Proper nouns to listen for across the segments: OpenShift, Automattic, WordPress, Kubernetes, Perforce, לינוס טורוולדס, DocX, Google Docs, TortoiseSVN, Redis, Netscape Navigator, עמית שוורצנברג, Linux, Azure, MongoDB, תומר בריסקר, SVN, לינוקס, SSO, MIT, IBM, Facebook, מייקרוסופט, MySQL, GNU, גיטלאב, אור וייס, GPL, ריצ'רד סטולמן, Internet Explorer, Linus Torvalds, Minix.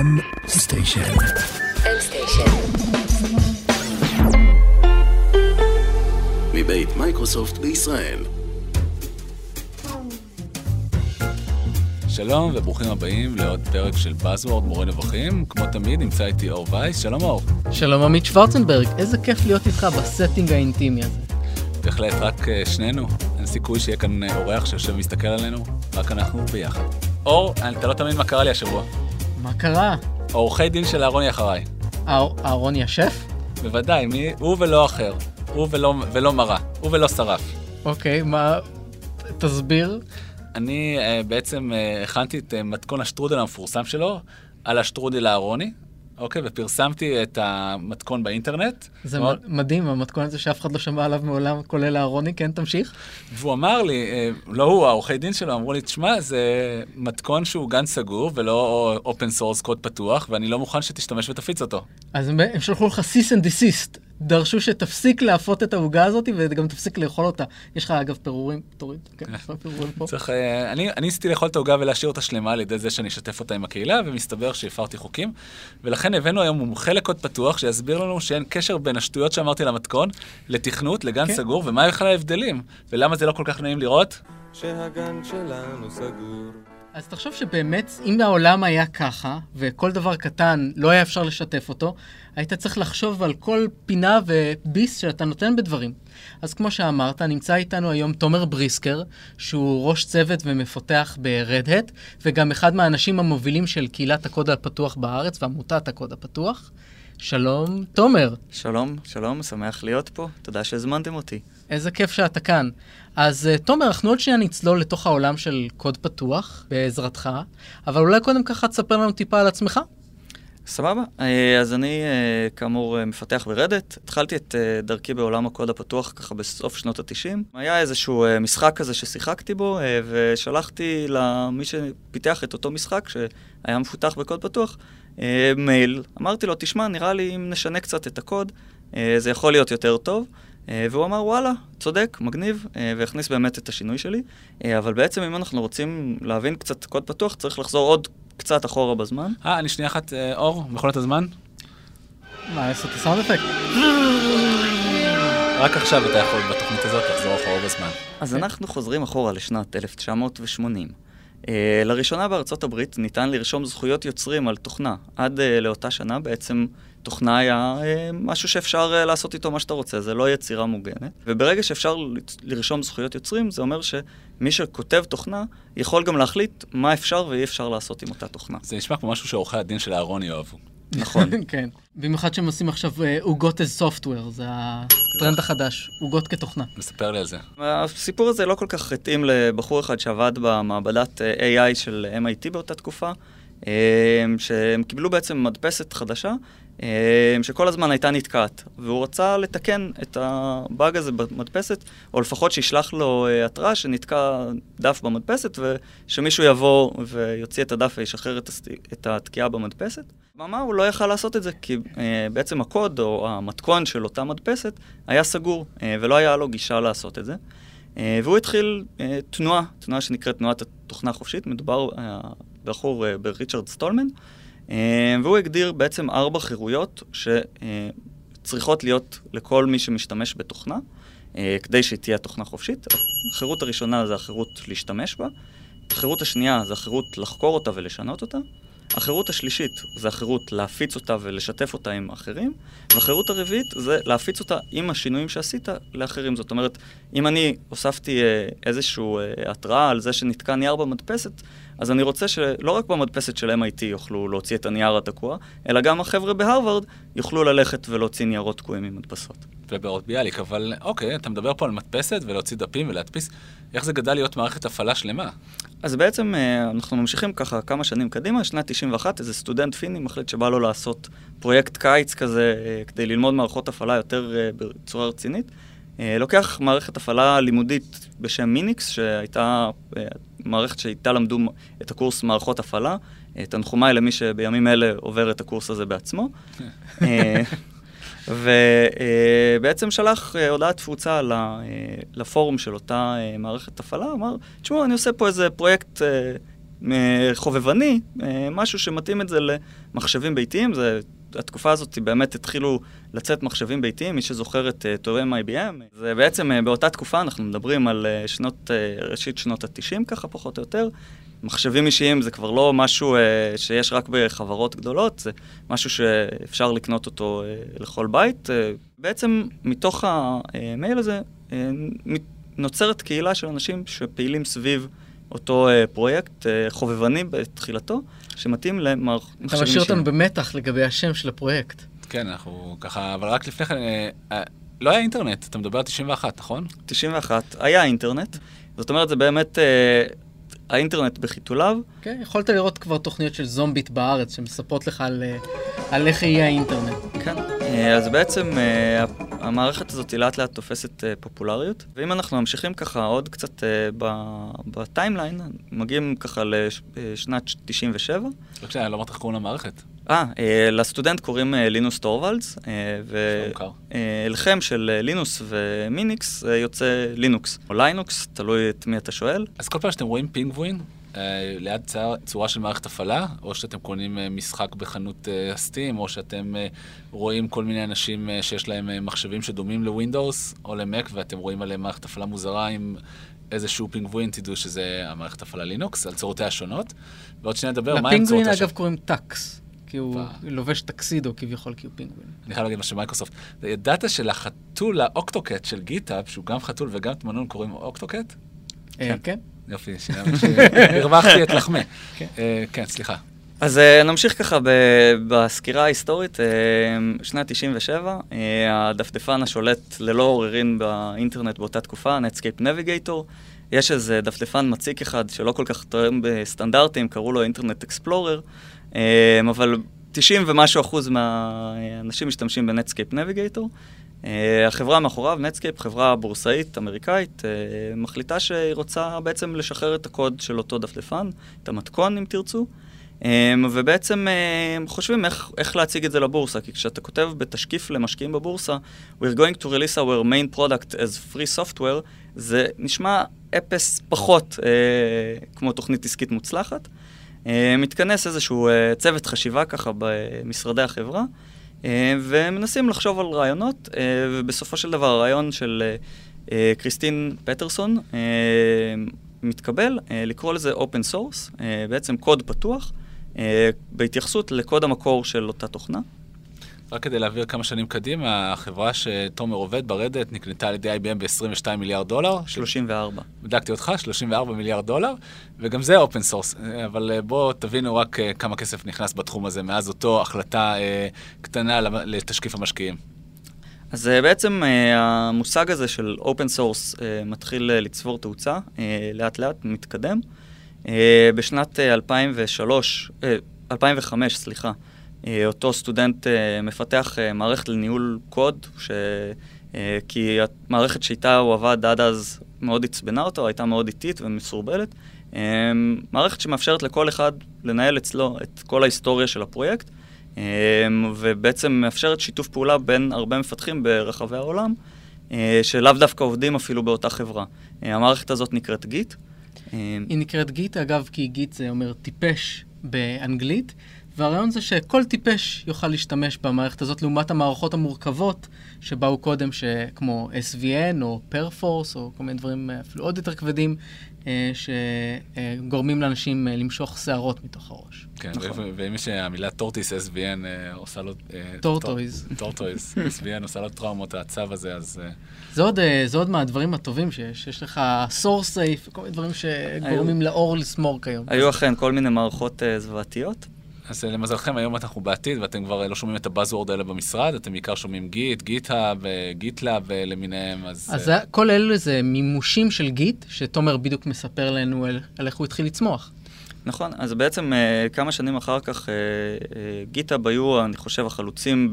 M-Station מבית מייקרוסופט בישראל. שלום וברוכים הבאים לעוד פרק של Buzzword מורה נבוכים. כמו תמיד נמצא איתי אור וייס. שלום אור. שלום עמית שוורצנברג, איזה כיף להיות איתך בסטינג האינטימי הזה. בהחלט, רק שנינו. אין סיכוי שיהיה כאן אורח שיושב מסתכל עלינו, רק אנחנו ביחד. אור, אתה לא תאמין מה קרה לי השבוע. מה קרה? עורכי דין של אהרוני אחריי. אהרוני השף? בוודאי, הוא ולא אחר. הוא ולא מראה, הוא ולא שרף. אוקיי, מה? תסביר. אני בעצם הכנתי את מתכון השטרודל המפורסם שלו, על השטרודל הארוני, אוקיי, ופרסמתי את המתכון באינטרנט. זה מדהים, המתכון הזה שאף אחד לא שמע עליו מעולם, כולל הארוני, כן, תמשיך? והוא אמר לי, לא הוא, העורכי דין שלו, אמרו לי, תשמע, זה מתכון שהוא גן סגור, ולא אופן סורס קוד פתוח, ואני לא מוכן שתשתמש ותפיץ אותו. אז הם שלחו לך סיס אנד דיסיסט. דרשו שתפסיק להפות את ההוגה הזאת, וגם תפסיק לאכול אותה. יש לך, אגב, פירורים, תוריד, כן, יש לך פירורים פה. אני ניסיתי לאכול את ההוגה ולהשאיר אותה שלמה, על ידי זה שאני אשתף אותה עם הקהילה, ומסתבר שהפרתי חוקים, ולכן הבאנו היום מומחה לקוד פתוח, שיסביר לנו שאין קשר בין השטויות שאמרתי למתכון, לתכנות, לגן סגור, ומה בכלל ההבדלים, ולמה זה לא כל כך נעים לראות? שהגן שלנו סגור. אז תחשוב שבאמת, אם העולם היה ככה, וכל דבר קטן לא היה אפשר לשתף אותו, היית צריך לחשוב על כל פינה וביס שאתה נותן בדברים. אז כמו שאמרת, נמצא איתנו היום תומר בריסקר, שהוא ראש צוות ומפתח ב-Red Hat, וגם אחד מהאנשים המובילים של קהילת הקוד הפתוח בארץ, ועמותת הקוד הפתוח. שלום, תומר. שלום, שלום, שמח להיות פה. תודה שהזמנתם אותי. איזה כיף שאתה כאן. אז תומר, אנחנו עוד שנייה נצלול לתוך העולם של קוד פתוח, בעזרתך, אבל אולי קודם ככה תספר לנו טיפה על עצמך. סבבה. אז אני כאמור מפתח ברדט. התחלתי את דרכי בעולם הקוד הפתוח ככה בסוף שנות ה-90. היה איזשהו משחק כזה ששיחקתי בו, ושלחתי למי שפיתח את אותו משחק שהיה מפותח בקוד פתוח, מייל. אמרתי לו, תשמע, נראה לי אם נשנה קצת את הקוד, זה יכול להיות יותר טוב. והוא אמר, וואלה, צודק, מגניב, והכניס באמת את השינוי שלי. אבל בעצם אם אנחנו רוצים להבין קצת קוד פתוח, צריך לחזור עוד קצת אחורה בזמן. אני שנייה אחת, אור, מכונת הזמן. מה, יש את הסאונד אפקט? רק עכשיו אתה יכול בתוכנית הזאת לחזור אחורה בזמן. אז אנחנו חוזרים אחורה לשנת 1980. לראשונה בארצות הברית ניתן לרשום זכויות יוצרים על תוכנה. עד לאותה שנה בעצם תוכנה היה משהו שאפשר לעשות איתו מה שאתה רוצה, זה לא יצירה מוגנת. וברגע שאפשר לרשום זכויות יוצרים, זה אומר שמי שכותב תוכנה יכול גם להחליט מה אפשר ואי אפשר לעשות עם אותה תוכנה. זה נשמע כמו משהו שעורכי הדין של אהרוני אוהבו. נכון. כן. במיוחד שהם עושים עכשיו עוגות as software, זה הטרנד החדש, עוגות כתוכנה. מספר לי על זה. הסיפור הזה לא כל כך התאים לבחור אחד שעבד במעבדת AI של MIT באותה תקופה, שהם קיבלו בעצם מדפסת חדשה, שכל הזמן הייתה נתקעת, והוא רצה לתקן את הבאג הזה במדפסת, או לפחות שישלח לו התראה שנתקע דף במדפסת, ושמישהו יבוא ויוציא את הדף וישחרר את התקיעה במדפסת. מה הוא לא יכל לעשות את זה, כי בעצם הקוד או המתכון של אותה מדפסת היה סגור, ולא היה לו גישה לעשות את זה. והוא התחיל תנועה שנקראת תנועת התוכנה החופשית, מדובר בחור בריצ'רד סטולמן, והוא הגדיר בעצם 4 חירויות שצריכות להיות לכל מי שמשתמש בתוכנה, כדי שהיא תהיה תוכנה חופשית. החירות הראשונה זה החירות להשתמש בה, החירות השנייה זה החירות לחקור אותה ולשנות אותה, החירות השלישית זה החירות להפיץ אותה ולשתף אותה עם אחרים, והחירות הרביעית זה להפיץ אותה עם השינויים שעשית לאחרים. זאת אומרת, אם אני הוספתי איזשהו התראה על זה שנתקע נייר במדפסת, אז אני רוצה שלא רק במדפסת של MIT יוכלו להוציא את הנייר התקוע, אלא גם החבר'ה בהרווארד יוכלו ללכת ולהוציא ניירות תקועים ממדפסות. וברות ביאליק, אבל אוקיי, אתה מדבר פה על מדפסת ולהוציא דפים ולהדפיס. איך זה גדל להיות מערכת הפעלה שלמה? אז בעצם אנחנו ממשיכים ככה כמה שנים קדימה, שנת 91, איזה סטודנט פיני מחליט שבא לו לעשות פרויקט קיץ כזה, כדי ללמוד מערכות הפעלה יותר בצורה רצינית. לוקח מערכת הפעלה לימודית בשם מיניקס, שהייתה מערכת שאיתה למדו את הקורס מערכות הפעלה, תנחומיי למי שבימים אלה עובר את הקורס הזה בעצמו. ובעצם שלח הודעת תפוצה לפורום של אותה מערכת הפעלה, אמר, תשמעו, אני עושה פה איזה פרויקט חובבני, משהו שמתאים את זה למחשבים ביתיים, זה... התקופה הזאת באמת התחילו לצאת מחשבים ביתיים, מי שזוכר את תורם IBM. זה בעצם באותה תקופה, אנחנו מדברים על ראשית שנות ה-90, ככה פחות או יותר. מחשבים אישיים זה כבר לא משהו שיש רק בחברות גדולות, זה משהו שאפשר לקנות אותו לכל בית. בעצם מתוך המייל הזה נוצרת קהילה של אנשים שפעילים סביב אותו פרויקט חובבני בתחילתו, שמתאים למערכת... אתה משאיר אותנו במתח לגבי השם של הפרויקט. כן, אנחנו ככה, אבל רק לפני כן, לא היה אינטרנט, אתה מדבר על 91, נכון? 91, היה אינטרנט. זאת אומרת, זה באמת האינטרנט בחיתוליו. כן, יכולת לראות כבר תוכניות של זומבית בארץ, שמספרות לך על איך יהיה האינטרנט. כן, אז בעצם המערכת הזאת לאט לאט תופסת פופולריות, ואם אנחנו ממשיכים ככה עוד קצת בטיימליין, מגיעים ככה לשנת 97. לא כשאני לא אמרת איך קוראים למערכת. לסטודנט קוראים לינוס טורוולדס, ולכם של לינוס ומיניקס יוצא לינוקס, או ליינוקס, תלוי את מי אתה שואל. אז כל פעם שאתם רואים פינגווין, ליד צורה של מערכת הפעלה, או שאתם קונים משחק בחנות סטים, או שאתם רואים כל מיני אנשים שיש להם מחשבים שדומים לווינדוס או למק, ואתם רואים עליהם מערכת הפעלה מוזרה עם איזשהו פינגווין, תדעו שזה המערכת הפעלה לינוקס, על צורותיה השונות. ועוד שניה נדבר, מה הם צורותיה? לפינגווין אגב קוראים טקס, כי הוא לובש טקסידו כביכול, כי הוא פינגווין. אני חייב להגיד מה שמייקרוסופט. ידעת שלחתול האוקטוקט של גיטהאב, שהוא גם חתול וגם תמנון, קוראים אוקטוקט? כן. יופי, הרווחתי את לחמה. כן, סליחה. אז נמשיך ככה בסקירה ההיסטורית. שנת 97, הדפדפן השולט ללא עוררין באינטרנט באותה תקופה, Netscape Navigator. יש איזה דפדפן מציק אחד שלא כל כך תואם בסטנדרטים, קראו לו Internet Explorer, אבל 90% ומשהו מהאנשים משתמשים ב-Netscape Navigator. החברה מאחוריו, נטסקייפ, חברה בורסאית אמריקאית, מחליטה שהיא רוצה בעצם לשחרר את הקוד של אותו דפדפן, את המתכון אם תרצו, ובעצם חושבים איך להציג את זה לבורסה, כי כשאתה כותב בתשקיף למשקיעים בבורסה, We're going to release our main product as free software, זה נשמע אפס פחות כמו תוכנית עסקית מוצלחת. מתכנס איזשהו צוות חשיבה ככה במשרדי החברה, ומנסים לחשוב על רעיונות, ובסופו של דבר הרעיון של קריסטין פטרסון מתקבל, לקרוא לזה open source, בעצם קוד פתוח, בהתייחסות לקוד המקור של אותה תוכנה. רק כדי להעביר כמה שנים קדימה, החברה שתומר עובד ברדט נקנתה על ידי IBM ב$22 מיליארד. 34. בדקתי אותך, $34 מיליארד, וגם זה אופן סורס. אבל בואו תבינו רק כמה כסף נכנס בתחום הזה, מאז אותו החלטה קטנה לתשקיף המשקיעים. אז בעצם המושג הזה של אופן סורס מתחיל לצבור תאוצה, לאט לאט מתקדם. בשנת 2005, סליחה, אותו סטודנט מפתח מערכת לניהול קוד, כי המערכת שאיתה הוא עבד עד אז מאוד הצבנה אותו, הייתה מאוד איטית ומסורבלת. מערכת שמאפשרת לכל אחד לנהל אצלו את כל ההיסטוריה של הפרויקט, ובעצם מאפשרת שיתוף פעולה בין הרבה מפתחים ברחבי העולם, שלאו דווקא עובדים אפילו באותה חברה. המערכת הזאת נקראת גיט. היא נקראת גיט, אגב, כי גיט זה אומר טיפש באנגלית, והרעיון זה שכל טיפש יוכל להשתמש במערכת הזאת לעומת המערכות המורכבות שבאו קודם, כמו SVN או Perforce או כל מיני דברים אפילו עוד יותר כבדים, שגורמים לאנשים למשוך שערות מתוך הראש. כן, ואם שהמילה TortoiseSVN עושה לו... TortoiseSVN עושה לו טראומות, הצו הזה, אז... זה עוד מהדברים הטובים שיש. יש לך סור סייף, כל מיני דברים שגורמים לאור לסמור כיום. היו אכן כל מיני מערכות זוועתיות. אז למזלכם, היום אנחנו בעתיד, ואתם כבר לא שומעים את הבאזוורד האלה במשרד, אתם בעיקר שומעים גיט, גיטהאב, גיטלאב למיניהם. אז כל אלו זה מימושים של גיט, שתומר בדיוק מספר לנו על איך הוא התחיל לצמוח. נכון, אז בעצם כמה שנים אחר כך, גיטהאב היו, אני חושב, החלוצים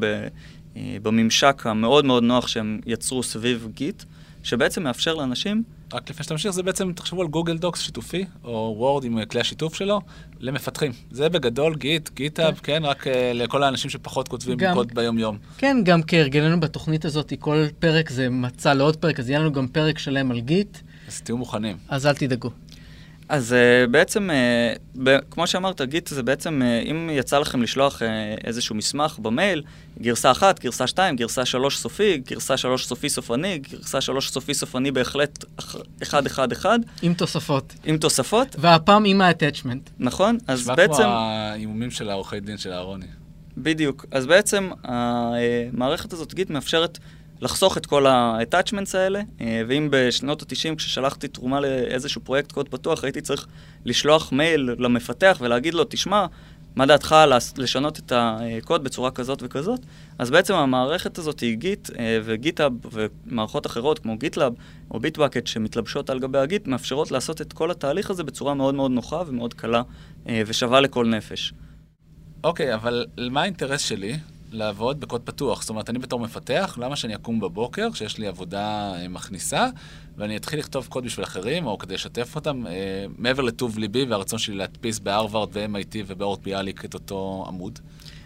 בממשק המאוד מאוד נוח שהם יצרו סביב גיט, שבעצם מאפשר לאנשים... רק לפני שתמשיך, זה בעצם, תחשבו על גוגל דוקס שיתופי, או וורד עם כלי השיתוף שלו, למפתחים. זה בגדול גיט, גיטהאב, כן, רק לכל האנשים שפחות כותבים קוד ביום-יום. כן, גם כהרגלנו בתוכנית הזאת, כל פרק זה מצא לעוד פרק, אז יהיה לנו גם פרק שלם על גיט. אז תהיו מוכנים. אז אל תדאגו. אז בעצם, כמו שאמרת, גיט זה בעצם, אם יצא לכם לשלוח איזשהו מסמך במייל, גרסה 1, גרסה 2, גרסה 3 סופי, גרסה 3 סופי סופני, גרסה 3 סופי סופני בהחלט 1-1-1. עם תוספות. עם תוספות. והפעם עם ה-attachment. נכון, אז בעצם... שבא כמו האימומים של העורכי דין של הארוני. בדיוק. אז בעצם המערכת הזאת, גיט, מאפשרת לחסוך את כל ה-attachments האלה, ואם בשנות ה-90, כששלחתי תרומה לאיזשהו פרויקט קוד פתוח, הייתי צריך לשלוח מייל למפתח ולהגיד לו, תשמע, מה דעתך לשנות את הקוד בצורה כזאת וכזאת? אז בעצם המערכת הזאת היא גיט, וגיטהאב ומערכות אחרות כמו גיטלאב או ביטבקט שמתלבשות על גבי הגיט, מאפשרות לעשות את כל התהליך הזה בצורה מאוד מאוד נוחה ומאוד קלה ושווה לכל נפש. אוקיי, אבל מה האינטרס שלי? לעבוד בקוד פתוח. זאת אומרת, אני בתור מפתח, למה שאני אקום בבוקר, כשיש לי עבודה מכניסה, ואני אתחיל לכתוב קוד בשביל אחרים, או כדי לשתף אותם, מעבר לטוב ליבי והרצון שלי להדפיס בהרווארד ו-MIT ובאורט ביאליק את אותו עמוד?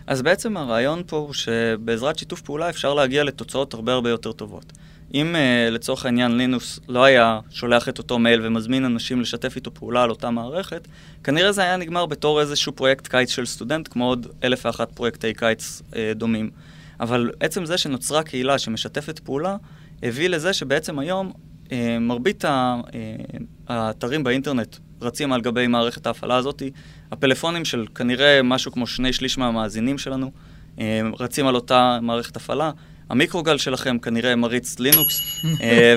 אז בעצם הרעיון פה הוא שבעזרת שיתוף פעולה אפשר להגיע לתוצאות הרבה הרבה יותר טובות. אם לצורך העניין לינוס לא היה שולח את אותו מייל ומזמין אנשים לשתף איתו פעולה על אותה מערכת, כנראה זה היה נגמר בתור איזשהו פרויקט קיץ של סטודנט, כמו עוד 1001 פרויקטי קיץ דומים. אבל עצם זה שנוצרה קהילה שמשתפת פעולה, הביא לזה שבעצם היום מרבית האתרים באינטרנט רצים על גבי מערכת ההפעלה הזאת, הפלאפונים של כנראה משהו כמו 2/3 מהמאזינים שלנו, רצים על אותה מערכת הפעלה, המיקרוגל שלכם כנראה מריץ לינוקס,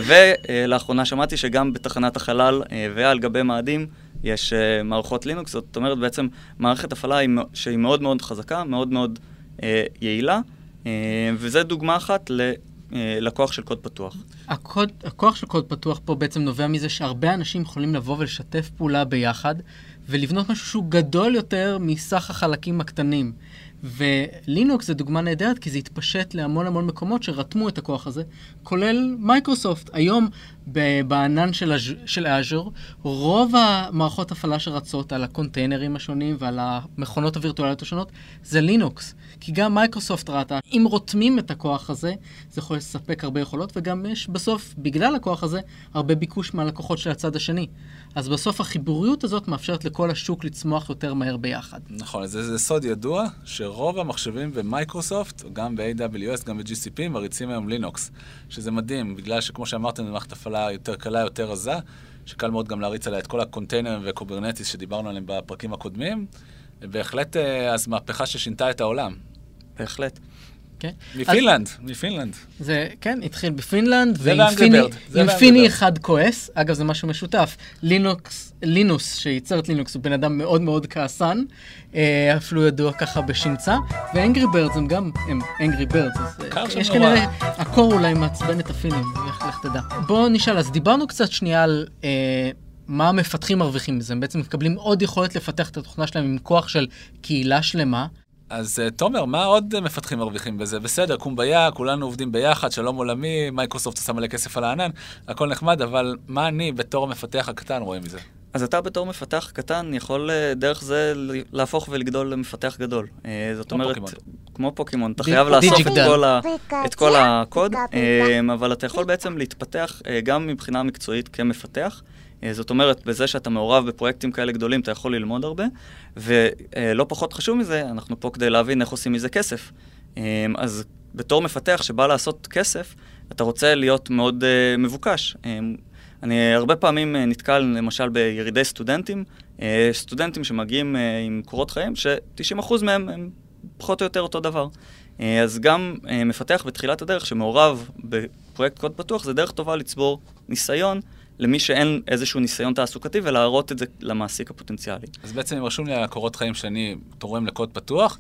ולאחרונה שמעתי שגם בתחנת החלל ועל גבי מאדים יש מערכות לינוקס, זאת אומרת בעצם מערכת הפעלה שהיא מאוד מאוד חזקה, מאוד מאוד יעילה, וזה דוגמה אחת ללקוח של קוד פתוח. הכוח של קוד פתוח פה בעצם נובע מזה שהרבה אנשים יכולים לבוא ולשתף פעולה ביחד, ולבנות משהו שהוא גדול יותר מסך החלקים הקטנים. ולינוקס זה דוגמה נהדרת, כי זה התפשט להמון המון מקומות שרתמו את הכוח הזה, כולל מייקרוסופט. היום בענן של Azure, רוב המערכות הפעלה שרצות על הקונטיינרים השונים ועל המכונות הווירטואליות השונות, זה לינוקס. כי גם מייקרוסופט ראתה, אם רותמים את הכוח הזה, זה יכול לספק הרבה יכולות, וגם יש בסוף, בגלל הכוח הזה, הרבה ביקוש מהלקוחות של הצד השני. אז בסוף החיבוריות הזאת מאפשרת לכל השוק לצמוח יותר מהר ביחד. נכון, זה סוד ידוע שרוב המחשבים במייקרוסופט, גם ב-AWS, גם ב-GCP, מריצים היום לינוקס, שזה מדהים, בגלל שכמו שאמרתם, זה מערכת הפעלה יותר קלה, יותר רזה, שקל מאוד גם להריץ עליה את כל הקונטיינרים וקוברנטיס שדיברנו עליהם בפרקים הקודמים, בהחלט אז מהפכה ששינתה את העולם. בהחלט. מפינלנד, מפינלנד. זה, כן, התחיל בפינלנד, ועם פיני אחד כועס, אגב זה משהו משותף, לינוס שייצר את לינוקס הוא בן אדם מאוד מאוד כעסן, אפילו ידוע ככה בשמצה, ואנגרי ברדס הם גם, הם אנגרי ברדס, יש כנראה, הקור אולי מעצבן את הפינים, לך תדע. בואו נשאל, אז דיברנו קצת שנייה על מה המפתחים מרוויחים מזה, הם בעצם מקבלים עוד יכולת לפתח את התוכנה שלהם עם כוח של קהילה שלמה, אז תומר, מה עוד מפתחים מרוויחים בזה? בסדר, קומביה, כולנו עובדים ביחד, שלום עולמי, מייקרוסופט עושה מלא כסף על הענן, הכל נחמד, אבל מה אני בתור המפתח הקטן רואה מזה? אז אתה בתור מפתח קטן יכול דרך זה להפוך ולגדול למפתח גדול. זאת אומרת, כמו פוקימון, אתה חייב לאסוף את כל הקוד, אבל אתה יכול בעצם להתפתח גם מבחינה מקצועית כמפתח, זאת אומרת, בזה שאתה מעורב בפרויקטים כאלה גדולים, אתה יכול ללמוד הרבה, ולא פחות חשוב מזה, אנחנו פה כדי להבין איך עושים מזה כסף. אז בתור מפתח שבא לעשות כסף, אתה רוצה להיות מאוד מבוקש. אני הרבה פעמים נתקל, למשל, בירידי סטודנטים, סטודנטים שמגיעים עם קורות חיים, ש-90% מהם הם פחות או יותר אותו דבר. אז גם מפתח בתחילת הדרך שמעורב בפרויקט קוד פתוח, זה דרך טובה לצבור ניסיון, למי שאין איזשהו ניסיון תעסוקתי, ולהראות את זה למעסיק הפוטנציאלי. אז בעצם אם רשום לי על הקורות חיים שאני תורם לקוד פתוח,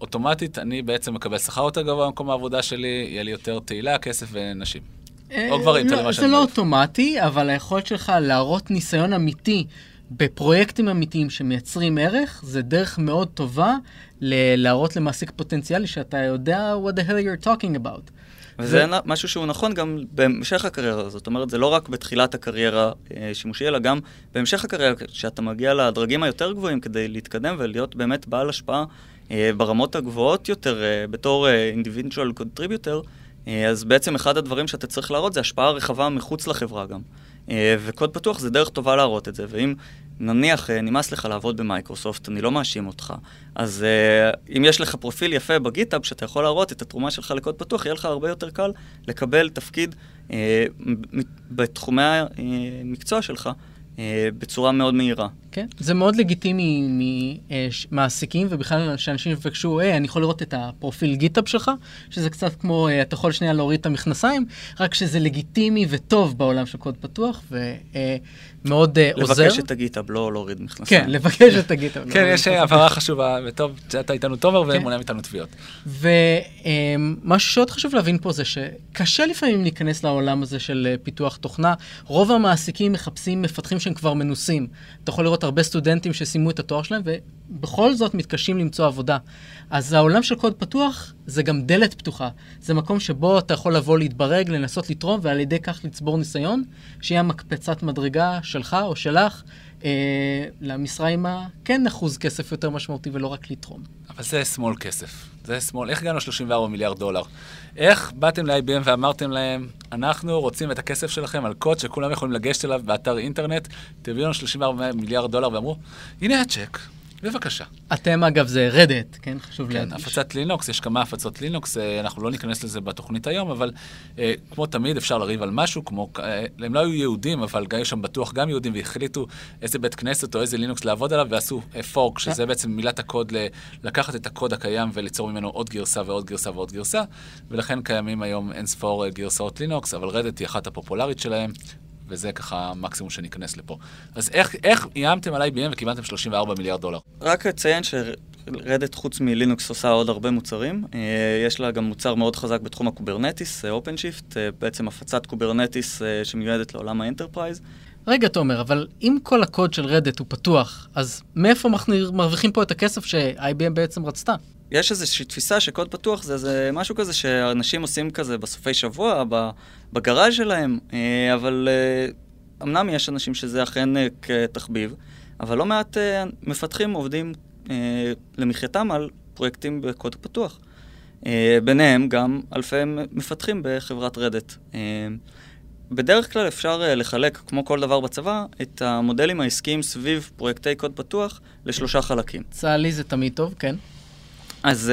אוטומטית אני בעצם מקבל שכר יותר גבוה במקום העבודה שלי, יהיה לי יותר תהילה, כסף ונשים. או גברים, תלמה שאני אומר. זה לא אוטומטי, אבל היכולת שלך להראות ניסיון אמיתי בפרויקטים אמיתיים שמייצרים ערך, זה דרך מאוד טובה להראות למעסיק פוטנציאלי שאתה יודע what the hell you're talking about. וזה משהו שהוא נכון גם בהמשך הקריירה, זאת אומרת, זה לא רק בתחילת הקריירה שימושי, אלא גם בהמשך הקריירה, שאתה מגיע לדרגים היותר גבוהים כדי להתקדם ולהיות באמת בעל השפעה ברמות הגבוהות יותר, בתור individual contributor, אז בעצם אחד הדברים שאתה צריך להראות זה השפעה רחבה מחוץ לחברה גם. וקוד פתוח זה דרך טובה להראות את זה, ואם נניח נמאס לך לעבוד במייקרוסופט, אני לא מאשים אותך, אז אם יש לך פרופיל יפה בגיטאב שאתה יכול להראות את התרומה שלך לקוד פתוח, יהיה לך הרבה יותר קל לקבל תפקיד בתחומי המקצוע שלך בצורה מאוד מהירה. כן, זה מאוד לגיטימי ממעסיקים, ובכלל שאנשים יבקשו, אני יכול לראות את הפרופיל גיטאב שלך, שזה קצת כמו, אתה יכול שנייה להוריד את המכנסיים, רק שזה לגיטימי וטוב בעולם של קוד פתוח, ומאוד עוזר. לבקש את הגיטאב, לא להוריד מכנסיים. כן, לבקש את הגיטאב. כן, יש הבהרה חשובה, וטוב, אתה איתנו תומר ומונע איתנו תביעות. ומשהו שעוד חשוב להבין פה זה שקשה לפעמים להיכנס לעולם הזה של פיתוח תוכנה. רוב המעסיקים מחפשים מפתחים שהם כבר מנוסים. אתה יכול לראות הרבה סטודנטים שסיימו את התואר שלהם, ובכל זאת מתקשים למצוא עבודה. אז העולם של קוד פתוח זה גם דלת פתוחה. זה מקום שבו אתה יכול לבוא להתברג, לנסות לתרום, ועל ידי כך לצבור ניסיון, שיהיה מקפצת מדרגה שלך או שלך, למשרה עם כן אחוז כסף יותר משמעותי ולא רק לתרום. אבל זה שמאל כסף. זה שמאל. איך הגענו 34 מיליארד דולר? איך באתם ל-IBM ואמרתם להם, אנחנו רוצים את הכסף שלכם על קוד שכולם יכולים לגשת אליו באתר אינטרנט, תביאו לנו 34 מיליארד דולר, ואמרו, הנה הצ'ק, בבקשה. אתם אגב זה Red Hat, כן? חשוב להדגיש. כן, הפצת לינוקס, יש כמה הפצות לינוקס, אנחנו לא ניכנס לזה בתוכנית היום, אבל כמו תמיד אפשר לריב על משהו, כמו, הם לא היו יהודים, אבל היו שם בטוח גם יהודים, והחליטו איזה בית כנסת או איזה לינוקס לעבוד עליו, ועשו פורק, שזה בעצם מילת הקוד, לקחת את הקוד הקיים וליצור ממנו עוד גרסה ועוד גרסה ועוד גרסה, ולכן קיימים היום אין ספור גרסאות לינוקס, אבל Red Hat היא אחת הפופולרית שלהם. וזה ככה המקסימום שניכנס לפה. אז איך יעמתם על IBM וקיבלתם 34 מיליארד דולר? רק אציין שרדט חוץ מלינוקס עושה עוד הרבה מוצרים. יש לה גם מוצר מאוד חזק בתחום הקוברנטיס, OpenShift, בעצם הפצת קוברנטיס שמיועדת לעולם האנטרפרייז. רגע, תומר, אבל אם כל הקוד של רדט הוא פתוח, אז מאיפה מרוויחים פה את הכסף ש-IBM בעצם רצתה? יש איזושהי תפיסה שקוד פתוח זה משהו כזה שאנשים עושים כזה בסופי שבוע, בגראז' שלהם, אבל אמנם יש אנשים שזה אכן כתחביב, אבל לא מעט מפתחים עובדים למחייתם על פרויקטים בקוד פתוח. ביניהם גם אלפי מפתחים בחברת Red Hat. בדרך כלל אפשר לחלק, כמו כל דבר בצבא, את המודלים העסקיים סביב פרויקטי קוד פתוח לשלושה חלקים. צהלי זה תמיד טוב, כן. אז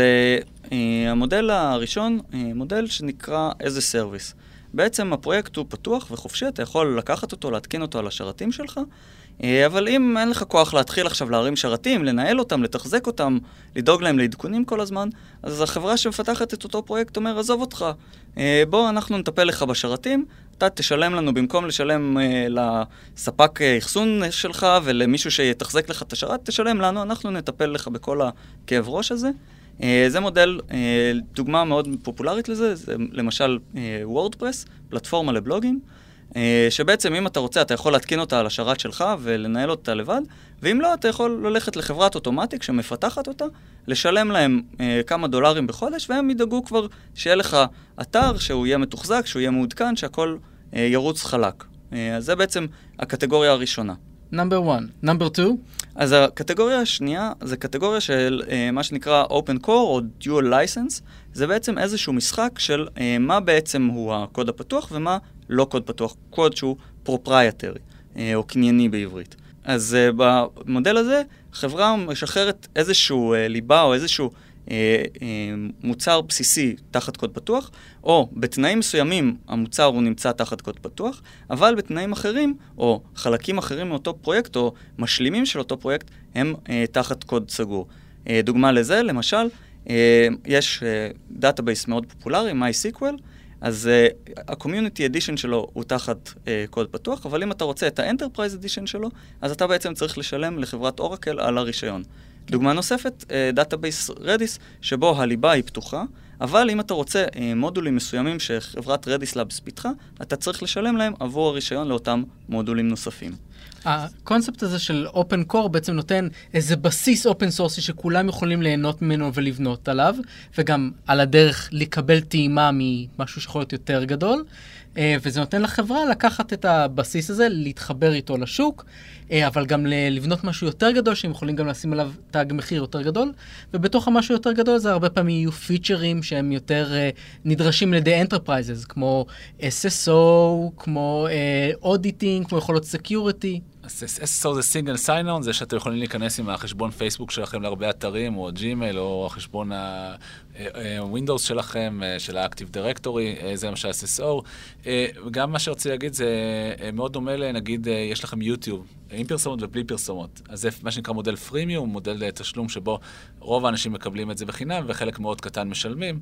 המודל הראשון, מודל שנקרא as a service. בעצם הפרויקט הוא פתוח וחופשי, אתה יכול לקחת אותו, להתקין אותו על השרתים שלך, אבל אם אין לך כוח להתחיל עכשיו להרים שרתים, לנהל אותם, לתחזק אותם, לדאוג להם לעדכונים כל הזמן, אז החברה שמפתחת את אותו פרויקט אומר, עזוב אותך, בוא אנחנו נטפל לך בשרתים, אתה תשלם לנו במקום לשלם לספק אחסון שלך ולמישהו שיתחזק לך את השרת, תשלם לנו, אנחנו נטפל לך בכל הכאב ראש הזה. זה מודל, דוגמה מאוד פופולרית לזה, זה למשל WordPress, פלטפורמה לבלוגים, שבעצם אם אתה רוצה, אתה יכול להתקין אותה על השרת שלך ולנהל אותה לבד, ואם לא, אתה יכול ללכת לחברת אוטומטיק שמפתחת אותה, לשלם להם כמה דולרים בחודש, והם ידאגו כבר שיהיה לך אתר שהוא יהיה מתוחזק, שהוא יהיה מעודכן, שהכל ירוץ חלק. אז זה בעצם הקטגוריה הראשונה. Number 1. Number 2? אז הקטגוריה השנייה, זה קטגוריה של מה שנקרא Open Core או Dual License. זה בעצם איזשהו משחק של מה בעצם הוא הקוד הפתוח ומה לא קוד פתוח, קוד שהוא פרופרייטרי או קנייני בעברית. אז במודל הזה חברה משחררת איזשהו ליבה או איזשהו מוצר בסיסי תחת קוד פתוח, או בתנאים מסוימים המוצר הוא נמצא תחת קוד פתוח, אבל בתנאים אחרים, או חלקים אחרים מאותו פרויקט, או משלימים של אותו פרויקט, הם תחת קוד סגור. דוגמה לזה, למשל, יש דאטאבייס מאוד פופולרי, MySQL, אז ה-Community Edition שלו הוא תחת קוד פתוח, אבל אם אתה רוצה את ה-Enterprise Edition שלו, אז אתה בעצם צריך לשלם לחברת Oracle על הרישיון. דוגמה נוספת, דאטאבייס Redis, שבו הליבה היא פתוחה, אבל אם אתה רוצה מודולים מסוימים שחברת Redis Labs פיתחה, אתה צריך לשלם להם עבור הרישיון לאותם מודולים נוספים. הקונספט הזה של Open Core בעצם נותן איזה בסיס Open Source שכולם יכולים ליהנות ממנו ולבנות עליו, וגם על הדרך לקבל טעימה ממשהו שיכול להיות יותר גדול, וזה נותן לחברה לקחת את הבסיס הזה, להתחבר איתו לשוק, אבל גם לבנות משהו יותר גדול, שהם יכולים גם לשים עליו תג מחיר יותר גדול, ובתוך המשהו יותר גדול זה הרבה פעמים יהיו פיצ'רים שהם יותר נדרשים לידי enterprises, כמו SSO, כמו auditing, כמו יכולות security. SSO זה סינגל סיין-און, זה שאתם יכולים להיכנס עם החשבון פייסבוק שלכם להרבה אתרים, או ג'ימייל, או החשבון הווינדוס שלכם, של האקטיב דירקטורי, זה למשל SSO. גם מה שרציתי להגיד זה מאוד דומה לנגיד, יש לכם יוטיוב, עם פרסומות ובלי פרסומות. אז זה מה שנקרא מודל פרימיום, מודל תשלום שבו רוב האנשים מקבלים את זה בחינם, וחלק מאוד קטן משלמים.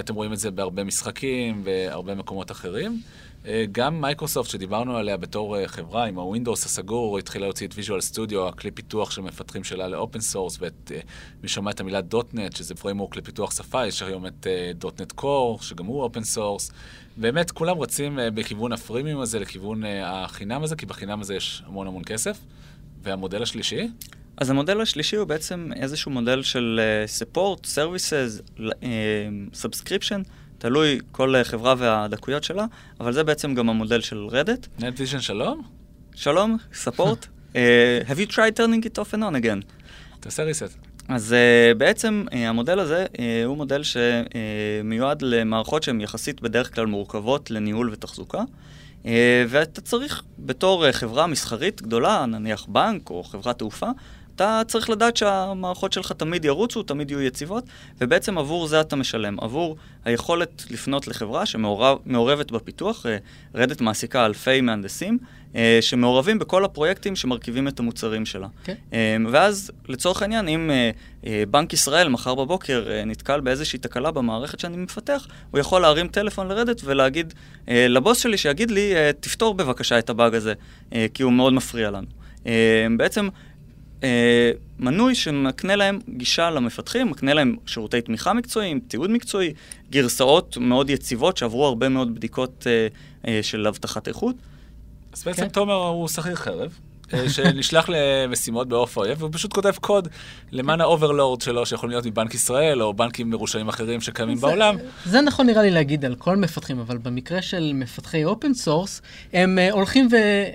אתם רואים את זה בהרבה משחקים, והרבה מקומות אחרים. גם מייקרוסופט שדיברנו עליה בתור חברה עם הווינדוס הסגור, התחילה להוציא את ויז'ואל סטודיו, הכלי פיתוח של מפתחים שלה לאופן סורס, ואת מי שומע את המילה .NET, שזה פריימוורק לפיתוח שפה, יש היום את .NET Core, שגם הוא אופן סורס. באמת כולם רצים בכיוון הפרימיום הזה, לכיוון החינם הזה, כי בחינם הזה יש המון המון כסף. והמודל השלישי? אז המודל השלישי הוא בעצם איזשהו מודל של support, services, subscription, תלוי כל חברה והדקויות שלה, אבל זה בעצם גם המודל של רדט. נטוויז'ן, שלום. שלום, support. Have you tried turning it off and on again? תעשה ריסט. אז בעצם המודל הזה הוא מודל שמיועד למערכות שהן יחסית בדרך כלל מורכבות לניהול ותחזוקה, ואתה צריך בתור חברה מסחרית גדולה, נניח בנק או חברת תעופה, אתה צריך לדעת שהמערכות שלך תמיד ירוצו, תמיד יהיו יציבות, ובעצם עבור זה אתה משלם, עבור היכולת לפנות לחברה שמעורבת בפיתוח, רדט מעסיקה אלפי מהנדסים, שמעורבים בכל הפרויקטים שמרכיבים את המוצרים שלה. Okay. ואז לצורך העניין, אם בנק ישראל מחר בבוקר נתקל באיזושהי תקלה במערכת שאני מפתח, הוא יכול להרים טלפון לרדט ולהגיד לבוס שלי שיגיד לי, תפתור בבקשה את הבאג הזה, כי הוא מאוד מפריע לנו. בעצם מנוי שמקנה להם גישה למפתחים, מקנה להם שירותי תמיכה מקצועיים, תיעוד מקצועי, גרסאות מאוד יציבות שעברו הרבה מאוד בדיקות של הבטחת איכות. אז בעצם תומר הוא שכיר חרב, שנשלח למשימות באוף האויב, והוא פשוט כותב קוד למען האוברלורד שלו, שיכול להיות מבנק ישראל, או בנקים מרושעים אחרים שקיימים בעולם. זה נכון נראה לי להגיד על כל מפתחים, אבל במקרה של מפתחי אופן סורס, הם הולכים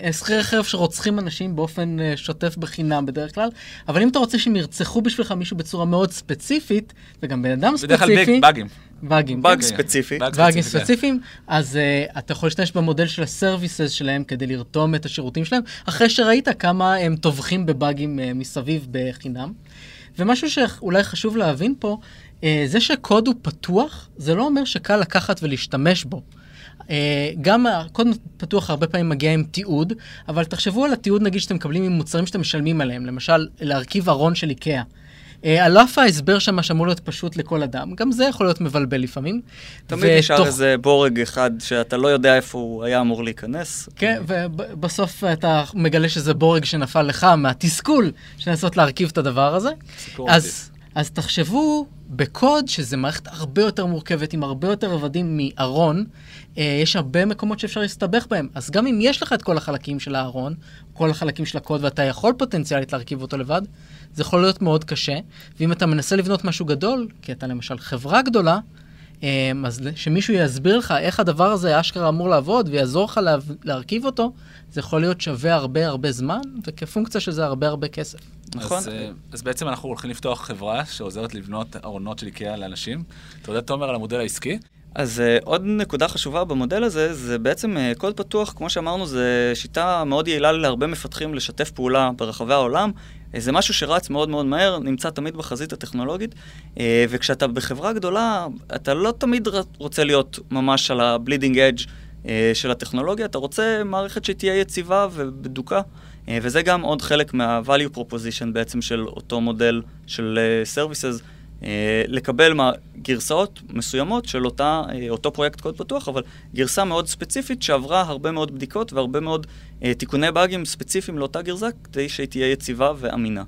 ושכירי חרב שרוצחים אנשים באופן שוטף בחינם בדרך כלל, אבל אם אתה רוצה שהם ירצחו בשבילך מישהו בצורה מאוד ספציפית, וגם בן אדם ספציפי... בדרך כלל באגים. באג ספציפי. באגים ספציפיים, אז אתה יכול להשתמש במודל של הסרוויסס שלהם כדי לרתום את השירותים שלהם, אחרי שראית כמה הם טובחים בבאגים מסביב בחינם. ומשהו שאולי חשוב להבין פה, זה שקוד הוא פתוח, זה לא אומר שקל לקחת ולהשתמש בו. גם הקוד פתוח הרבה פעמים מגיע עם תיעוד, אבל תחשבו על התיעוד נגיד שאתם מקבלים עם מוצרים שאתם משלמים עליהם, למשל להרכיב ארון של איקאה. על אף ההסבר שם שאמור להיות פשוט לכל אדם, גם זה יכול להיות מבלבל לפעמים. תמיד נשאר איזה בורג אחד שאתה לא יודע איפה הוא היה אמור להיכנס. כן, ובסוף אתה מגלה שזה בורג שנפל לך מהתסכול שנסות להרכיב את הדבר הזה. אז תחשבו בקוד שזה מערכת הרבה יותר מורכבת, עם הרבה יותר עבדים מארון, יש הרבה מקומות שאפשר להסתבך בהם. אז גם אם יש לך את כל החלקים של הארון, כל החלקים של הקוד, ואתה יכול פוטנציאלית להרכיב אותו לבד, זה יכול להיות מאוד קשה. ואם אתה מנסה לבנות משהו גדול, כי אתה למשל חברה גדולה, אז שמישהו יסביר לך איך הדבר הזה אשכרה אמור לעבוד, ויעזור לך להרכיב אותו, זה יכול להיות שווה הרבה הרבה זמן, וכפונקציה שזה הרבה הרבה כסף. נכון? אז בעצם אנחנו הולכים לפתוח חברה שעוזרת לבנות ארונות של איקאה לאנשים. אתה יודע, תומר, על המודל העסקי? אז עוד נקודה חשובה במודל הזה, זה בעצם קוד פתוח, כמו שאמרנו, זה שיטה מאוד יעילה להרבה מפתחים לשתף פעולה ברחבי העולם. זה משהו שרץ מאוד מאוד מהר, נמצא תמיד בחזית הטכנולוגית, וכשאתה בחברה גדולה, אתה לא תמיד רוצה להיות ממש על הבלידינג אדג' של הטכנולוגיה, אתה רוצה מערכת שתהיה יציבה ובדוקה, וזה גם עוד חלק מה-value proposition בעצם של אותו מודל של services, לקבל גרסאות מסוימות של אותו פרויקט קוד פתוח, אבל גרסה מאוד ספציפית שעברה הרבה מאוד בדיקות והרבה מאוד תיקוני באגים ספציפיים לאותה גרסה, כדי שהיא תהיה יציבה ואמינה.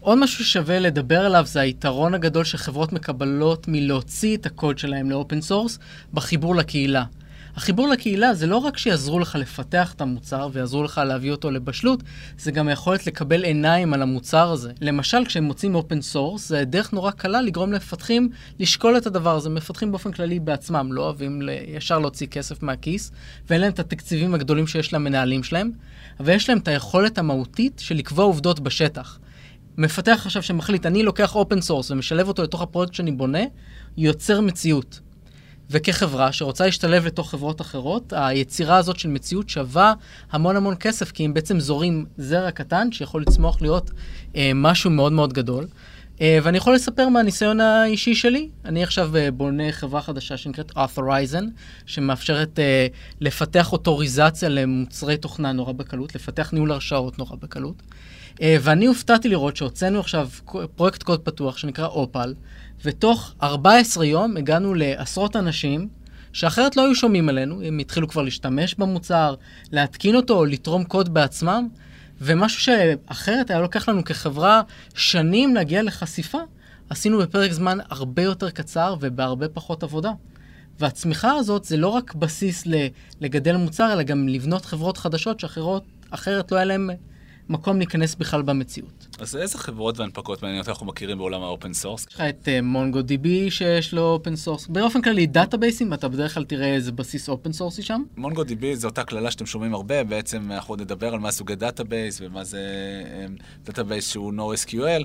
עוד משהו ששווה לדבר עליו זה היתרון הגדול שחברות מקבלות מלהוציא את הקוד שלהם לאופן סורס בחיבור לקהילה. החיבור לקהילה זה לא רק שיעזרו לך לפתח את המוצר ויעזרו לך להביא אותו לבשלות, זה גם היכולת לקבל עיניים על המוצר הזה. למשל, כשהם מוצאים אופן סורס, זה דרך נורא קלה לגרום למפתחים לשקול את הדבר הזה. מפתחים באופן כללי בעצמם, לא אוהבים ישר להוציא כסף מהכיס, ואין להם את התקציבים הגדולים שיש למנהלים שלהם, אבל יש להם את היכולת המהותית של לקבוע עובדות בשטח. מפתח חשב שמחליט, אני לוקח אופן סורס ומשלב אותו לתוך הפרויקט שאני בונה, יוצר מציאות. וכחברה שרוצה להשתלב לתוך חברות אחרות, היצירה הזאת של מציאות שווה המון המון כסף, כי הם בעצם זורים זרע קטן שיכול לצמוח להיות משהו מאוד מאוד גדול. ואני יכול לספר מהניסיון האישי שלי. אני עכשיו בונה חברה חדשה שנקראת Authorizen, שמאפשרת לפתח אוטוריזציה למוצרי תוכנה נורא בקלות, לפתח ניהול הרשאות נורא בקלות. ואני הופתעתי לראות שהוצאנו עכשיו פרויקט קוד פתוח שנקרא אופל, ותוך 14 יום הגענו לעשרות אנשים שאחרת לא היו שומעים עלינו, הם התחילו כבר להשתמש במוצר, להתקין אותו או לתרום קוד בעצמם, ומשהו שאחרת היה לוקח לנו כחברה שנים להגיע לחשיפה, עשינו בפרק זמן הרבה יותר קצר ובהרבה פחות עבודה. והצמיחה הזאת זה לא רק בסיס לגדל מוצר, אלא גם לבנות חברות חדשות שאחרת לא היה להם מקום להיכנס בכלל במציאות. אז איזה חברות והנפקות מעניינות אנחנו מכירים בעולם האופן סורס? יש לך את MongoDB שיש לו אופן סורס. באופן כללי, דאטאבייסים, אתה בדרך כלל תראה איזה בסיס אופן סורסי שם. MongoDB זה אותה כללה שאתם שומעים הרבה, בעצם אנחנו נדבר על מה סוגי דאטאבייס ומה זה דאטאבייס שהוא NoSQL.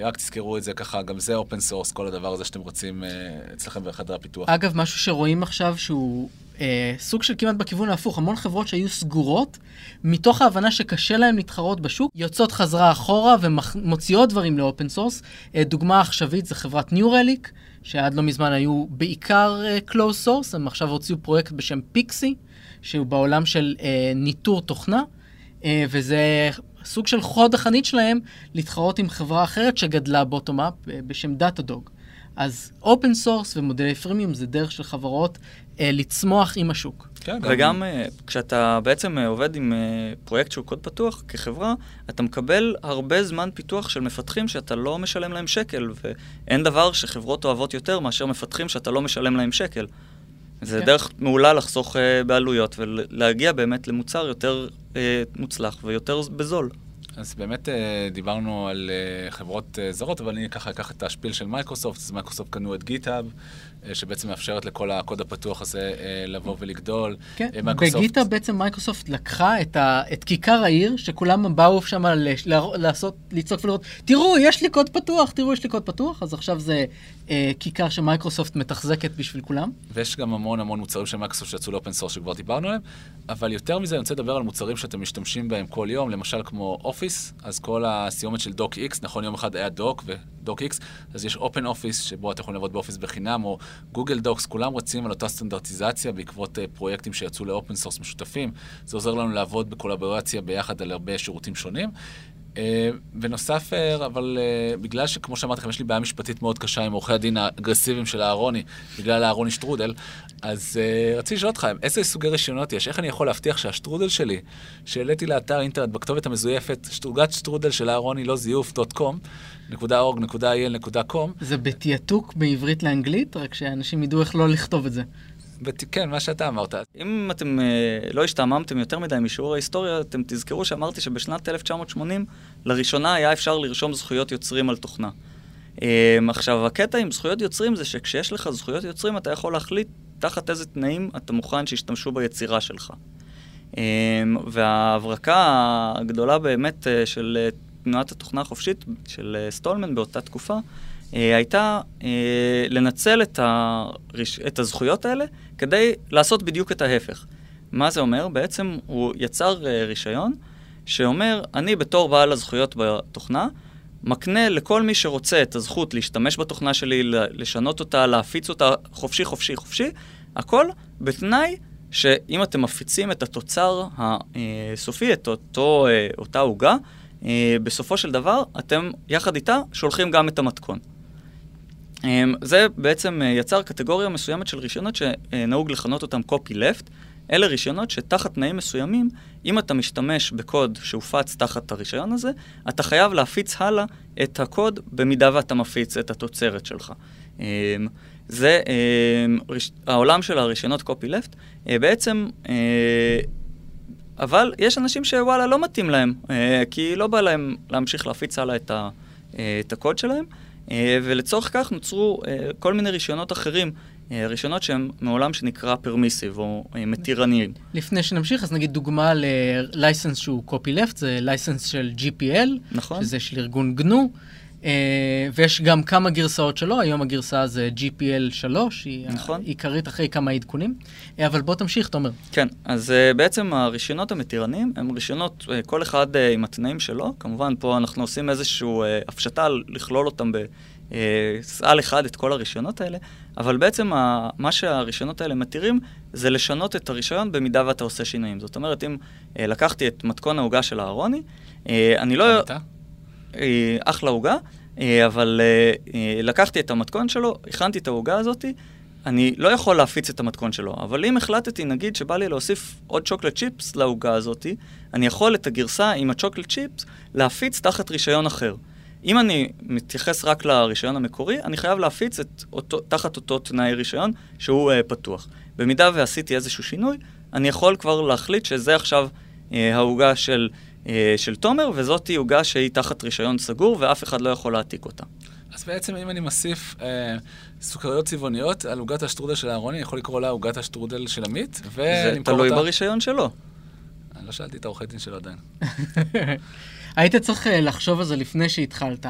רק תזכרו את זה ככה, גם זה אופן סורס, כל הדבר הזה שאתם רוצים אצלכם בחדר הפיתוח. אגב, משהו שרואים עכשיו שהוא סוג של כמעט בכיוון ההפוך, המון חברות שהיו סגורות, מתוך ההבנה שקשה להם להתחרות בשוק, יוצאות חזרה אחורה ומוציאות דברים לאופן סורס. דוגמה עכשווית זה חברת ניו רליק, שעד לא מזמן היו בעיקר קלוז סורס, הם עכשיו הוציאו פרויקט בשם פיקסי, שהוא בעולם של ניטור תוכנה, וזה סוג של חוד החנית שלהם להתחרות עם חברה אחרת שגדלה בוטום-אפ בשם דאטה-דוג. אז אופן סורס ומודלי פרימיום זה דרך של חברות לצמוח עם השוק. וגם כשאתה בעצם עובד עם פרויקט שהוא קוד פתוח כחברה, אתה מקבל הרבה זמן פיתוח של מפתחים שאתה לא משלם להם שקל, ואין דבר שחברות אוהבות יותר מאשר מפתחים שאתה לא משלם להם שקל. זה דרך מעולה לחסוך בעלויות ולהגיע באמת למוצר יותר מוצלח ויותר בזול. אז באמת דיברנו על חברות זרות, אבל אני ככה אקח את השפיל של מייקרוסופט. אז מייקרוסופט קנו את גיטהאב, שבעצם מאפשרת לכל הקוד הפתוח הזה לבוא ולגדול. כן, בגיטהאב בעצם מייקרוסופט לקחה את כיכר העיר, שכולם באו שם לצעוק ולראות, תראו, יש לי קוד פתוח, תראו, יש לי קוד פתוח. אז עכשיו זה כיכר שמייקרוסופט מתחזקת בשביל כולם. ויש גם המון המון מוצרים של מייקרוסופט שיצאו לאופן סורס שכבר דיברנו עליהם, אבל יותר מזה אני רוצה לדבר על מוצרים שאתם משתמשים בהם כל יום, למשל כמו אופיס. אז כל הסיומת של דוק איקס, נכון, יום אחד היה דוק ודוק איקס, אז יש אופן אופיס שבו אתם יכולים לעבוד באופיס בחינם, או גוגל דוקס, כולם רצים על אותה סטנדרטיזציה בעקבות פרויקטים שיצאו לאופן סורס משותפים. זה עוזר לנו לעבוד בקולברציה ביחד על הרבה שירותים שונים. בנוסף, אבל בגלל שכמו שאמרתי, יש לי בעיה משפטית מאוד קשה עם עורכי הדין האגרסיביים של הארוני, בגלל הארוני שטרודל, אז רציתי לשאול אותך, איזה סוגי רישיונות יש? איך אני יכול להבטיח שהשטרודל שלי, שהעליתי לאתר אינטרנט בכתובת המזויפת, שטרוגת שטרודל של הארוני, לא זיוף.com, .org.il.com. זה בתייתוק בעברית לאנגלית, רק שאנשים ידעו איך לא לכתוב את זה. כן, מה שאתה אמרת. אם אתם לא השתעממתם יותר מדי משיעור ההיסטוריה, אתם תזכרו שאמרתי שבשנת 1980 לראשונה היה אפשר לרשום זכויות יוצרים על תוכנה. עכשיו, הקטע עם זכויות יוצרים זה שכשיש לך זכויות יוצרים, אתה יכול להחליט תחת איזה תנאים אתה מוכן שישתמשו ביצירה שלך. וההברקה הגדולה באמת של תנועת התוכנה החופשית של סטולמן באותה תקופה, הייתה לנצל את הזכויות האלה כדי לעשות בדיוק את ההפך. מה זה אומר? בעצם הוא יצר רישיון שאומר, אני בתור בעל הזכויות בתוכנה, מקנה לכל מי שרוצה את הזכות להשתמש בתוכנה שלי, לשנות אותה, להפיץ אותה חופשי, חופשי, חופשי, הכל בתנאי שאם אתם מפיצים את התוצר הסופי, את אותה הוגה, בסופו של דבר אתם יחד איתה שולחים גם את המתכון. זה בעצם יצר קטגוריה מסוימת של רישיונות שנהוג לכנות אותם copyleft. אלה רישיונות שתחת תנאים מסוימים, אם אתה משתמש בקוד שהופץ תחת הרישיון הזה, אתה חייב להפיץ הלאה את הקוד במידה ואתה מפיץ את התוצרת שלך. זה העולם של הרישיונות copyleft, בעצם, אבל יש אנשים שוואלה לא מתאים להם, כי לא בא להם להמשיך להפיץ הלאה את הקוד שלהם, ולצורך כך נוצרו כל מיני רישיונות אחרים, ראשונות שהם מעולם שנקרא פרמיסיב או מתירניים. לפני שנמשיך, אז נגיד דוגמה ללייסנס שהוא copyleft, זה לייסנס של GPL, נכון. שזה של ארגון גנו, ויש גם כמה גרסאות שלו, היום הגרסה זה GPL 3, היא נכון. עיקרית אחרי כמה עדכונים, אבל בוא תמשיך, תומר. כן, אז בעצם הראשונות המתירניים, הם ראשונות כל אחד עם התנאים שלו, כמובן פה אנחנו עושים איזשהו הפשטה לכלול אותם סעל אחד את כל הרישיונות האלה, אבל בעצם מה שהרישיונות האלה מתירים זה לשנות את הרישיון במידה ואתה עושה שינויים. זאת אומרת, אם לקחתי את מתכון ההוגה של אהרוני, אני לא... אחלה הוגה, אבל לקחתי את המתכון שלו, הכנתי את ההוגה הזאת, אני לא יכול להפיץ את המתכון שלו, אבל אם החלטתי, נגיד, שבא לי להוסיף עוד שוקולד צ'יפס להוגה הזאת, אני יכול את הגרסה עם הצ'וקולד צ'יפס להפיץ תחת רישיון אחר. אם אני מתייחס רק לרישיון המקורי, אני חייב להפיץ תחת אותו תנאי רישיון שהוא פתוח. במידה ועשיתי איזשהו שינוי, אני יכול כבר להחליט שזה עכשיו ההוגה של תומר, וזאת הוגה שהיא תחת רישיון סגור, ואף אחד לא יכול להעתיק אותה. אז בעצם אם אני מוסיף סוכריות צבעוניות על הוגת השטרודל של אהרוני, אני יכול לקרוא לה הוגת השטרודל של עמית, זה תלוי ברישיון שלו. אני לא שאלתי את העורכי דין שלו עדיין. היית צריך לחשוב על זה לפני שהתחלת.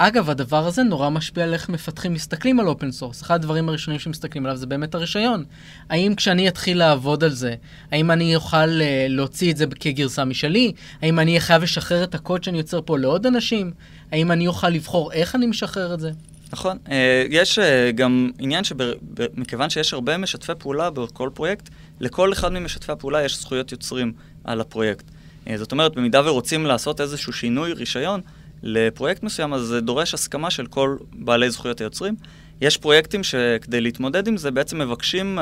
אגב, הדבר הזה נורא משפיע על איך מפתחים מסתכלים על אופן סורס. אחד הדברים הראשונים שמסתכלים עליו זה באמת הרישיון. האם כשאני אתחיל לעבוד על זה, האם אני אוכל להוציא את זה כגרסה משלי? האם אני חייב לשחרר את הקוד שאני יוצר פה לעוד אנשים? האם אני אוכל לבחור איך אני משחרר את זה? נכון. יש גם עניין שמכיוון שיש הרבה משתפי פעולה בכל פרויקט, לכל אחד ממשתפי הפעולה יש זכויות יוצרים על הפרויקט. זאת אומרת, במידה ורוצים לעשות איזשהו שינוי רישיון לפרויקט מסוים, אז זה דורש הסכמה של כל בעלי זכויות היוצרים. יש פרויקטים שכדי להתמודד עם זה, בעצם מבקשים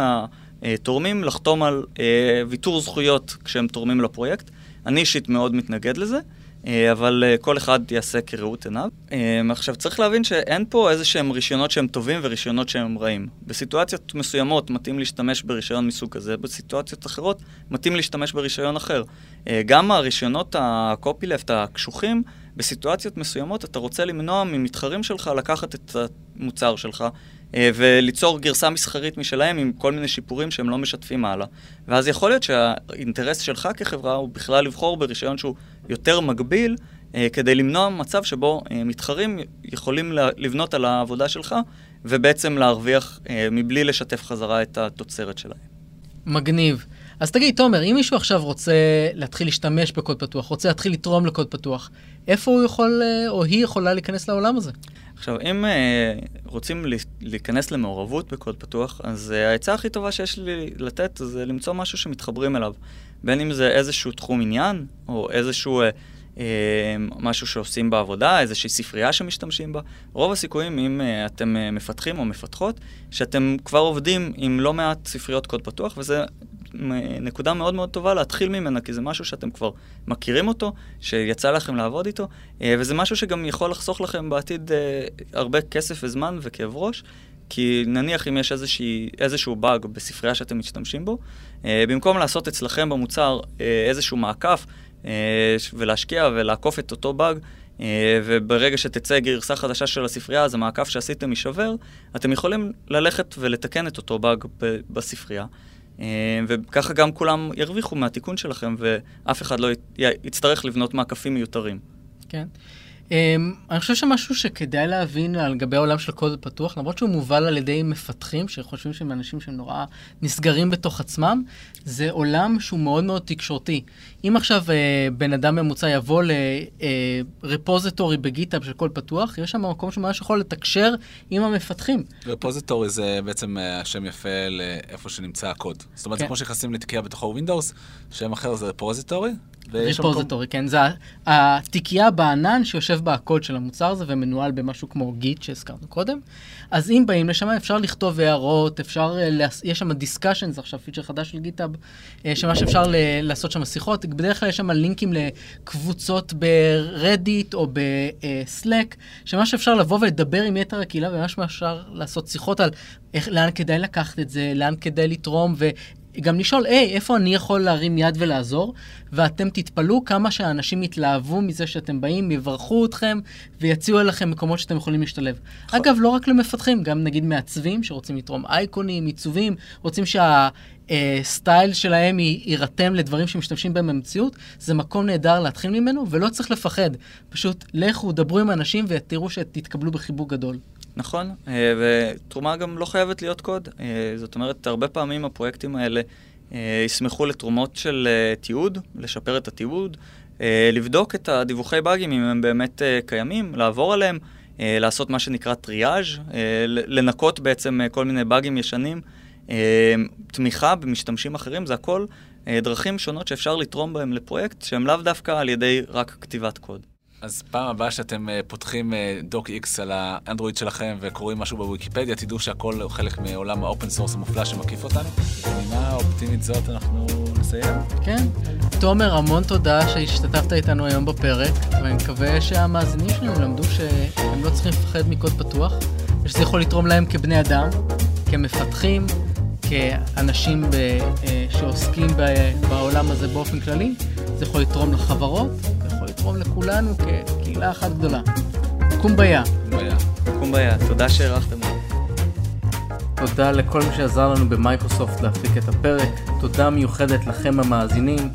התורמים לחתום על ויתור זכויות כשהם תורמים לפרויקט. אני אישית מאוד מתנגד לזה, אבל כל אחד יעשה כראות עיניו. עכשיו, צריך להבין שאין פה איזה שהם רישיונות שהם טובים ורישיונות שהם רעים. בסיטואציות מסוימות מתאים להשתמש ברישיון מסוג כזה, בסיטואציות אחרות מתאים להשתמש ברישיון אחר. גם הרישיונות הקופילפט, הקשוחים, בסיטואציות מסוימות אתה רוצה למנוע ממתחרים שלך לקחת את המוצר שלך, וליצור גרסה מסחרית משלהם עם כל מיני שיפורים שהם לא משתפים הלאה. ואז יכול להיות שהאינטרס שלך כחברה הוא בכלל לבחור ברישיון שהוא יותר מגביל, כדי למנוע מצב שבו מתחרים יכולים לבנות על העבודה שלך, ובעצם להרוויח מבלי לשתף חזרה את התוצרת שלהם. מגניב. אז תגיד, תומר, אם מישהו עכשיו רוצה להתחיל להשתמש בקוד פתוח, רוצה להתחיל לתרום לקוד פתוח, איפה הוא יכול או היא יכולה להיכנס לעולם הזה? עכשיו, אם רוצים להיכנס למעורבות בקוד פתוח, אז ההצעה הכי טובה שיש לי לתת זה למצוא משהו שמתחברים אליו. בין אם זה איזשהו תחום עניין, או איזשהו משהו שעושים בעבודה, איזושהי ספרייה שמשתמשים בה. רוב הסיכויים, אם אתם מפתחים או מפתחות, שאתם כבר עובדים עם לא מעט ספריות קוד פתוח, וזה נקודה מאוד מאוד טובה להתחיל ממנה, כי זה משהו שאתם כבר מכירים אותו, שיצא לכם לעבוד איתו, וזה משהו שגם יכול לחסוך לכם בעתיד הרבה כסף וזמן וכאב ראש, כי נניח אם יש איזשהו באג בספרייה שאתם משתמשים בו, במקום לעשות אצלכם במוצר איזשהו מעקף, ולהשקיע ולעקוף את אותו באג, וברגע שתצא גרסה חדשה של הספרייה, אז המעקף שעשיתם יישבר, אתם יכולים ללכת ולתקן את אותו באג בספרייה. וככה גם כולם ירוויחו מהתיקון שלכם, ואף אחד לא יצטרך לבנות מעקפים מיותרים. כן. אני חושב שמשהו שכדאי להבין על גבי העולם של קוד פתוח, למרות שהוא מובל על ידי מפתחים, שחושבים שהם אנשים שהם נורא נסגרים בתוך עצמם, זה עולם שהוא מאוד מאוד תקשורתי. אם עכשיו בן אדם ממוצע יבוא לרפוזיטורי בגיטאב של קוד פתוח, יש שם מקום שממש יכול לתקשר עם המפתחים. רפוזיטורי זה בעצם השם יפה לאיפה שנמצא הקוד. זאת אומרת, זה כמו שיחסים לתיקייה בתוך הווינדאוס, שם אחר זה רפוזיטורי, ריפוזיטורי, כן, זה התיקייה בענן שיושב בה הקוד של המוצר הזה ומנוהל במשהו כמו גיט שהזכרנו קודם. אז אם באים לשם אפשר לכתוב הערות, אפשר, יש שם דיסקשן, זה עכשיו פיצ'ר חדש של גיטאב, שמה שאפשר לעשות שם שיחות, בדרך כלל יש שם לינקים לקבוצות ברדיט או בסלק, שמה שאפשר לבוא ולדבר עם יתר הקהילה, וממש אפשר לעשות שיחות על איך, לאן כדאי לקחת את זה, לאן כדאי לתרום, ו... גם לשאול, איפה אני יכול להרים יד ולעזור? ואתם תתפלו כמה שהאנשים יתלהבו מזה שאתם באים, יברכו אתכם ויציעו לכם מקומות שאתם יכולים להשתלב. אגב, לא רק למפתחים, גם נגיד מעצבים שרוצים לתרום אייקונים, עיצובים, רוצים שהסטייל שלהם יירתם לדברים שמשתמשים בהם במציאות. זה מקום נהדר להתחיל ממנו ולא צריך לפחד. פשוט לכו, דברו עם אנשים ותראו שתתקבלו בחיבוק גדול. נכון, ותרומה גם לא חייבת להיות קוד. זאת אומרת, הרבה פעמים הפרויקטים האלה ישמחו לתרומות של תיעוד, לשפר את התיעוד, לבדוק את הדיווחי באגים אם הם באמת קיימים, לעבור עליהם, לעשות מה שנקרא טריאז', לנקות בעצם כל מיני באגים ישנים, תמיכה במשתמשים אחרים, זה הכל דרכים שונות שאפשר לתרום בהם לפרויקט, שהם לאו דווקא על ידי רק כתיבת קוד. אז פעם הבאה שאתם פותחים דוק איקס על האנדרואיד שלכם וקוראים משהו בוויקיפדיה, תדעו שהכל הוא חלק מעולם האופן סורס המופלא שמקיף אותנו. ובנימה האופטימית זאת אנחנו נסיים. כן. תומר, המון תודה שהשתתפת איתנו היום בפרק, ואני מקווה שהמאזינים שלנו למדו שהם לא צריכים לפחד מקוד פתוח, ושזה יכול לתרום להם כבני אדם, כמפתחים, כאנשים שעוסקים בעולם הזה באופן כללי. זה יכול לתרום לחברות, לתרום לכולנו כקהילה אחת גדולה. קומביה. קומביה. קומביה. תודה שערכתם. תודה לכל מי שעזר לנו במייקרוסופט להפיק את הפרק. תודה מיוחדת לכם המאזינים.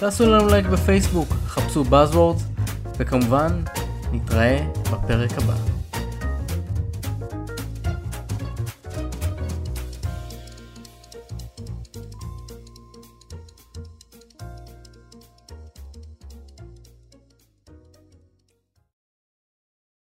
תעשו לנו לייק בפייסבוק, חפשו Buzzwords, וכמובן נתראה בפרק הבא.